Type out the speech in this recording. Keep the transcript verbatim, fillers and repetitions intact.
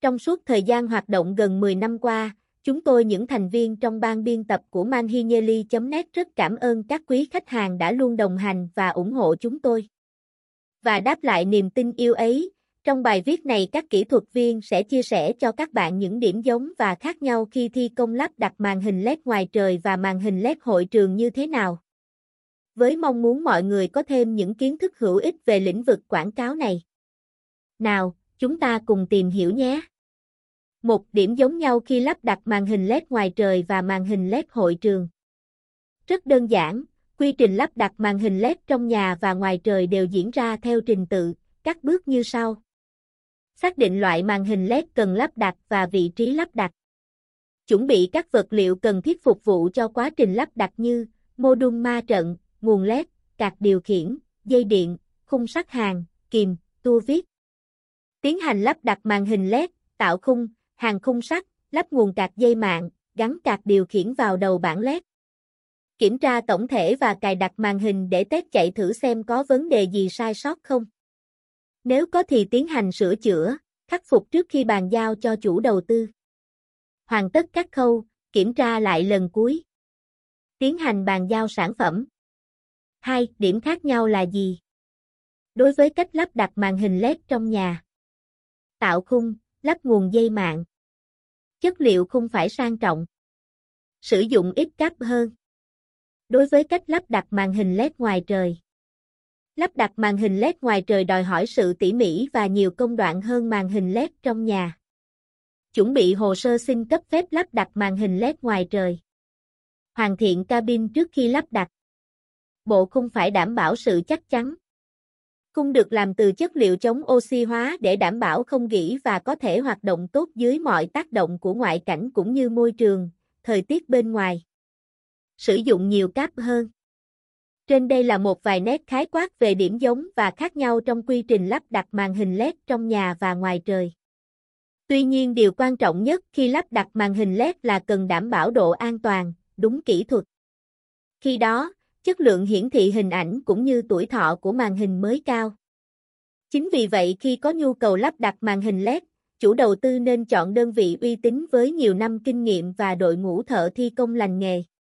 Trong suốt thời gian hoạt động gần mười năm qua, chúng tôi những thành viên trong ban biên tập của manhinhledgiare chấm net rất cảm ơn các quý khách hàng đã luôn đồng hành và ủng hộ chúng tôi. Và đáp lại niềm tin yêu ấy, trong bài viết này các kỹ thuật viên sẽ chia sẻ cho các bạn những điểm giống và khác nhau khi thi công lắp đặt màn hình lét ngoài trời và màn hình lét hội trường như thế nào. Với mong muốn mọi người có thêm những kiến thức hữu ích về lĩnh vực quảng cáo này. Nào, chúng ta cùng tìm hiểu nhé. Một điểm giống nhau khi lắp đặt màn hình lét ngoài trời và màn hình lét hội trường. Rất đơn giản, quy trình lắp đặt màn hình lét trong nhà và ngoài trời đều diễn ra theo trình tự, các bước như sau. Xác định loại màn hình lét cần lắp đặt và vị trí lắp đặt. Chuẩn bị các vật liệu cần thiết phục vụ cho quá trình lắp đặt như mô đun ma trận, nguồn lét, card điều khiển, dây điện, khung sắt hàn, kìm, tua vít. Tiến hành lắp đặt màn hình lét, tạo khung, hàn khung sắt, lắp nguồn card dây mạng, gắn card điều khiển vào đầu bảng lét. Kiểm tra tổng thể và cài đặt màn hình để test chạy thử xem có vấn đề gì sai sót không. Nếu có thì tiến hành sửa chữa, khắc phục trước khi bàn giao cho chủ đầu tư. Hoàn tất các khâu, kiểm tra lại lần cuối. Tiến hành bàn giao sản phẩm. Hai, điểm khác nhau là gì? Đối với cách lắp đặt màn hình lét trong nhà. Tạo khung, lắp nguồn dây mạng. Chất liệu khung phải sang trọng. Sử dụng ít cáp hơn. Đối với cách lắp đặt màn hình lét ngoài trời. Lắp đặt màn hình lét ngoài trời đòi hỏi sự tỉ mỉ và nhiều công đoạn hơn màn hình lét trong nhà. Chuẩn bị hồ sơ xin cấp phép lắp đặt màn hình lét ngoài trời. Hoàn thiện cabin trước khi lắp đặt. Bộ khung phải đảm bảo sự chắc chắn. Khung được làm từ chất liệu chống oxy hóa để đảm bảo không gỉ và có thể hoạt động tốt dưới mọi tác động của ngoại cảnh cũng như môi trường, thời tiết bên ngoài. Sử dụng nhiều cáp hơn. Trên đây là một vài nét khái quát về điểm giống và khác nhau trong quy trình lắp đặt màn hình lét trong nhà và ngoài trời. Tuy nhiên điều quan trọng nhất khi lắp đặt màn hình lét là cần đảm bảo độ an toàn, đúng kỹ thuật. Khi đó, chất lượng hiển thị hình ảnh cũng như tuổi thọ của màn hình mới cao. Chính vì vậy khi có nhu cầu lắp đặt màn hình lét, chủ đầu tư nên chọn đơn vị uy tín với nhiều năm kinh nghiệm và đội ngũ thợ thi công lành nghề.